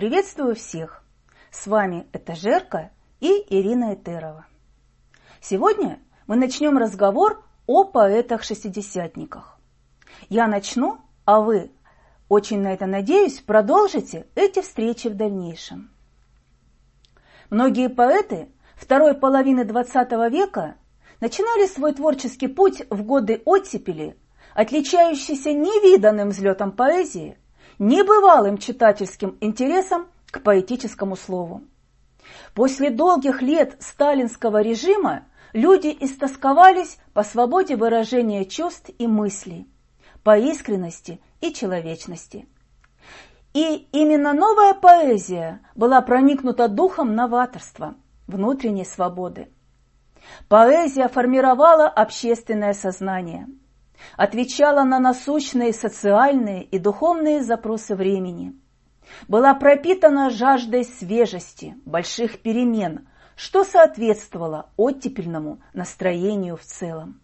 Приветствую всех! С вами Этажерка и Ирина Этерова. Сегодня мы начнем разговор о поэтах-шестидесятниках. Я начну, а вы, очень на это надеюсь, продолжите эти встречи в дальнейшем. Многие поэты второй половины XX века начинали свой творческий путь в годы оттепели, отличающийся невиданным взлетом поэзии, небывалым читательским интересом к поэтическому слову. После долгих лет сталинского режима люди истосковались по свободе выражения чувств и мыслей, по искренности и человечности. И именно новая поэзия была проникнута духом новаторства, внутренней свободы. Поэзия формировала общественное сознание, отвечала на насущные социальные и духовные запросы времени, была пропитана жаждой свежести, больших перемен, что соответствовало оттепельному настроению в целом.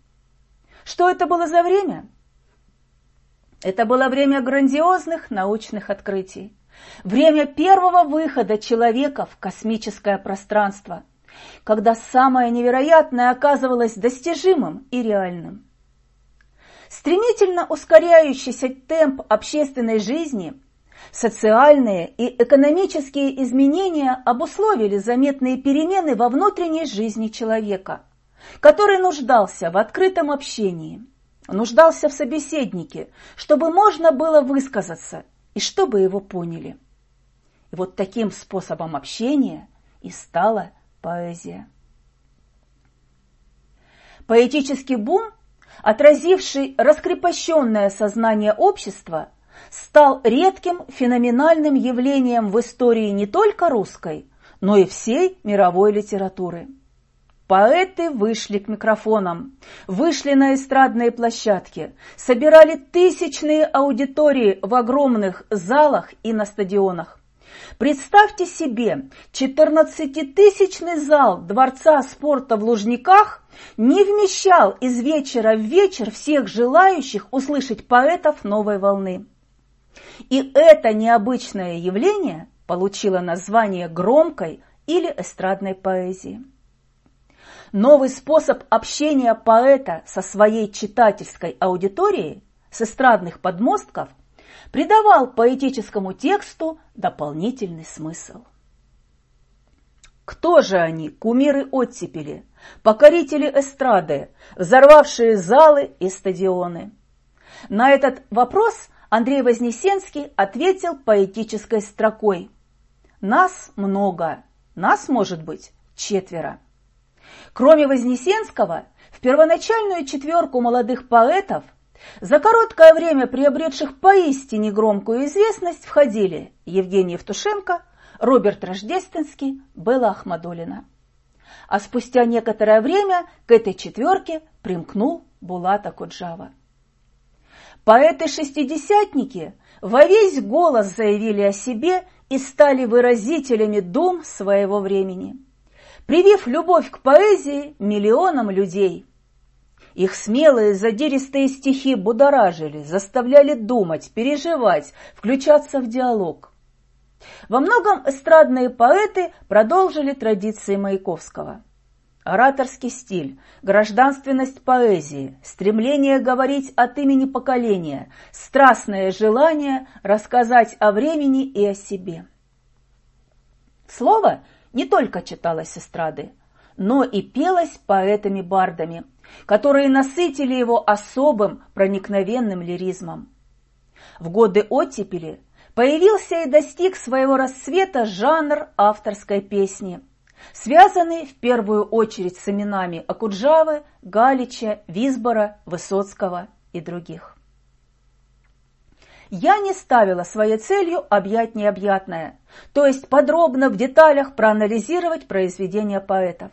Что это было за время? Это было время грандиозных научных открытий, время первого выхода человека в космическое пространство, когда самое невероятное оказывалось достижимым и реальным. Стремительно ускоряющийся темп общественной жизни, социальные и экономические изменения обусловили заметные перемены во внутренней жизни человека, который нуждался в открытом общении, нуждался в собеседнике, чтобы можно было высказаться и чтобы его поняли. И вот таким способом общения и стала поэзия. Поэтический бум, отразивший раскрепощенное сознание общества, стал редким феноменальным явлением в истории не только русской, но и всей мировой литературы. Поэты вышли к микрофонам, вышли на эстрадные площадки, собирали тысячные аудитории в огромных залах и на стадионах. Представьте себе 14-тысячный зал Дворца спорта в Лужниках не вмещал из вечера в вечер всех желающих услышать поэтов новой волны. И это необычное явление получило название громкой или эстрадной поэзии. Новый способ общения поэта со своей читательской аудиторией с эстрадных подмостков придавал поэтическому тексту дополнительный смысл. Кто же они, кумиры оттепели, покорители эстрады, взорвавшие залы и стадионы? На этот вопрос Андрей Вознесенский ответил поэтической строкой: «Нас много, нас, может быть, четверо». Кроме Вознесенского, в первоначальную четверку молодых поэтов, за короткое время приобретших поистине громкую известность, входили Евгений Евтушенко, Роберт Рождественский, Белла Ахмадулина. А спустя некоторое время к этой четверке примкнул Булат Окуджава. Поэты-шестидесятники во весь голос заявили о себе и стали выразителями дум своего времени, привив любовь к поэзии миллионам людей. Их смелые задиристые стихи будоражили, заставляли думать, переживать, включаться в диалог. Во многом эстрадные поэты продолжили традиции Маяковского. Ораторский стиль, гражданственность поэзии, стремление говорить от имени поколения, страстное желание рассказать о времени и о себе. Слово не только читалось с эстрады, но и пелось поэтами-бардами, которые насытили его особым проникновенным лиризмом. В годы оттепели появился и достиг своего расцвета жанр авторской песни, связанный в первую очередь с именами Окуджавы, Галича, Визбора, Высоцкого и других. Я не ставила своей целью объять необъятное, то есть подробно в деталях проанализировать произведения поэтов.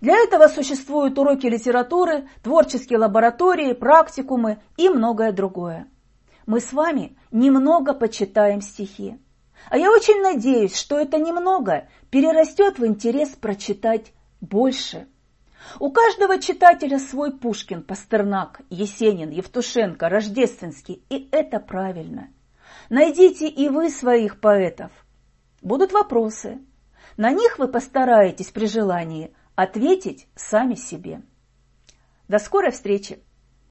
Для этого существуют уроки литературы, творческие лаборатории, практикумы и многое другое. Мы с вами немного почитаем стихи. А я очень надеюсь, что это немного перерастет в интерес прочитать больше. У каждого читателя свой Пушкин, Пастернак, Есенин, Евтушенко, Рождественский, и это правильно. Найдите и вы своих поэтов. будут вопросы. На них вы постараетесь при желании ответить сами себе. До скорой встречи!